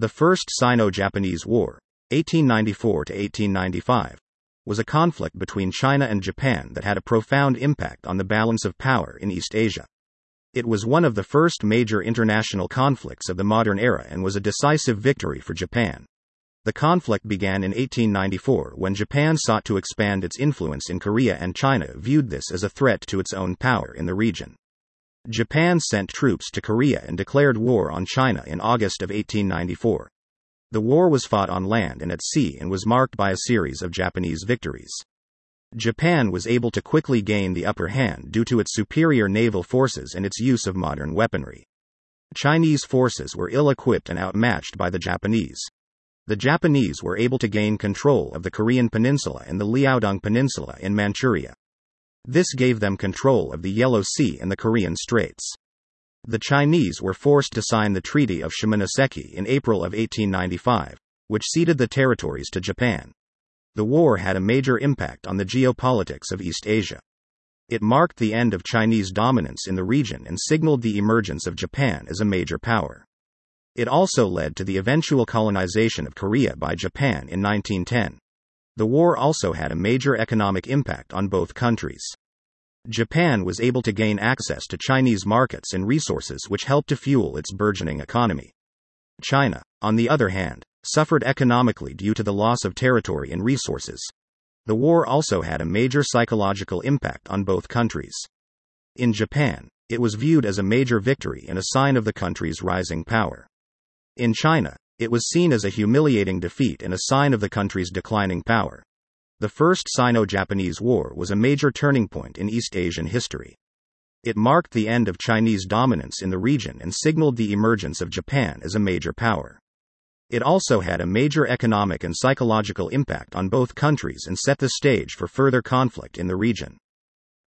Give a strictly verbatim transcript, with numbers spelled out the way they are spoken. The First Sino-Japanese War, eighteen ninety-four to eighteen ninety-five, was a conflict between China and Japan that had a profound impact on the balance of power in East Asia. It was one of the first major international conflicts of the modern era and was a decisive victory for Japan. The conflict began in eighteen ninety-four when Japan sought to expand its influence in Korea, and China viewed this as a threat to its own power in the region. Japan sent troops to Korea and declared war on China in August of eighteen ninety-four. The war was fought on land and at sea and was marked by a series of Japanese victories. Japan was able to quickly gain the upper hand due to its superior naval forces and its use of modern weaponry. Chinese forces were ill-equipped and outmatched by the Japanese. The Japanese were able to gain control of the Korean peninsula and the Liaodong Peninsula in Manchuria. This gave them control of the Yellow Sea and the Korean Straits. The Chinese were forced to sign the Treaty of Shimonoseki in April of eighteen ninety-five, which ceded the territories to Japan. The war had a major impact on the geopolitics of East Asia. It marked the end of Chinese dominance in the region and signaled the emergence of Japan as a major power. It also led to the eventual colonization of Korea by Japan in nineteen ten. The war also had a major economic impact on both countries. Japan was able to gain access to Chinese markets and resources, which helped to fuel its burgeoning economy. China, on the other hand, suffered economically due to the loss of territory and resources. The war also had a major psychological impact on both countries. In Japan, it was viewed as a major victory and a sign of the country's rising power. In China, it was seen as a humiliating defeat and a sign of the country's declining power. The First Sino-Japanese War was a major turning point in East Asian history. It marked the end of Chinese dominance in the region and signaled the emergence of Japan as a major power. It also had a major economic and psychological impact on both countries and set the stage for further conflict in the region.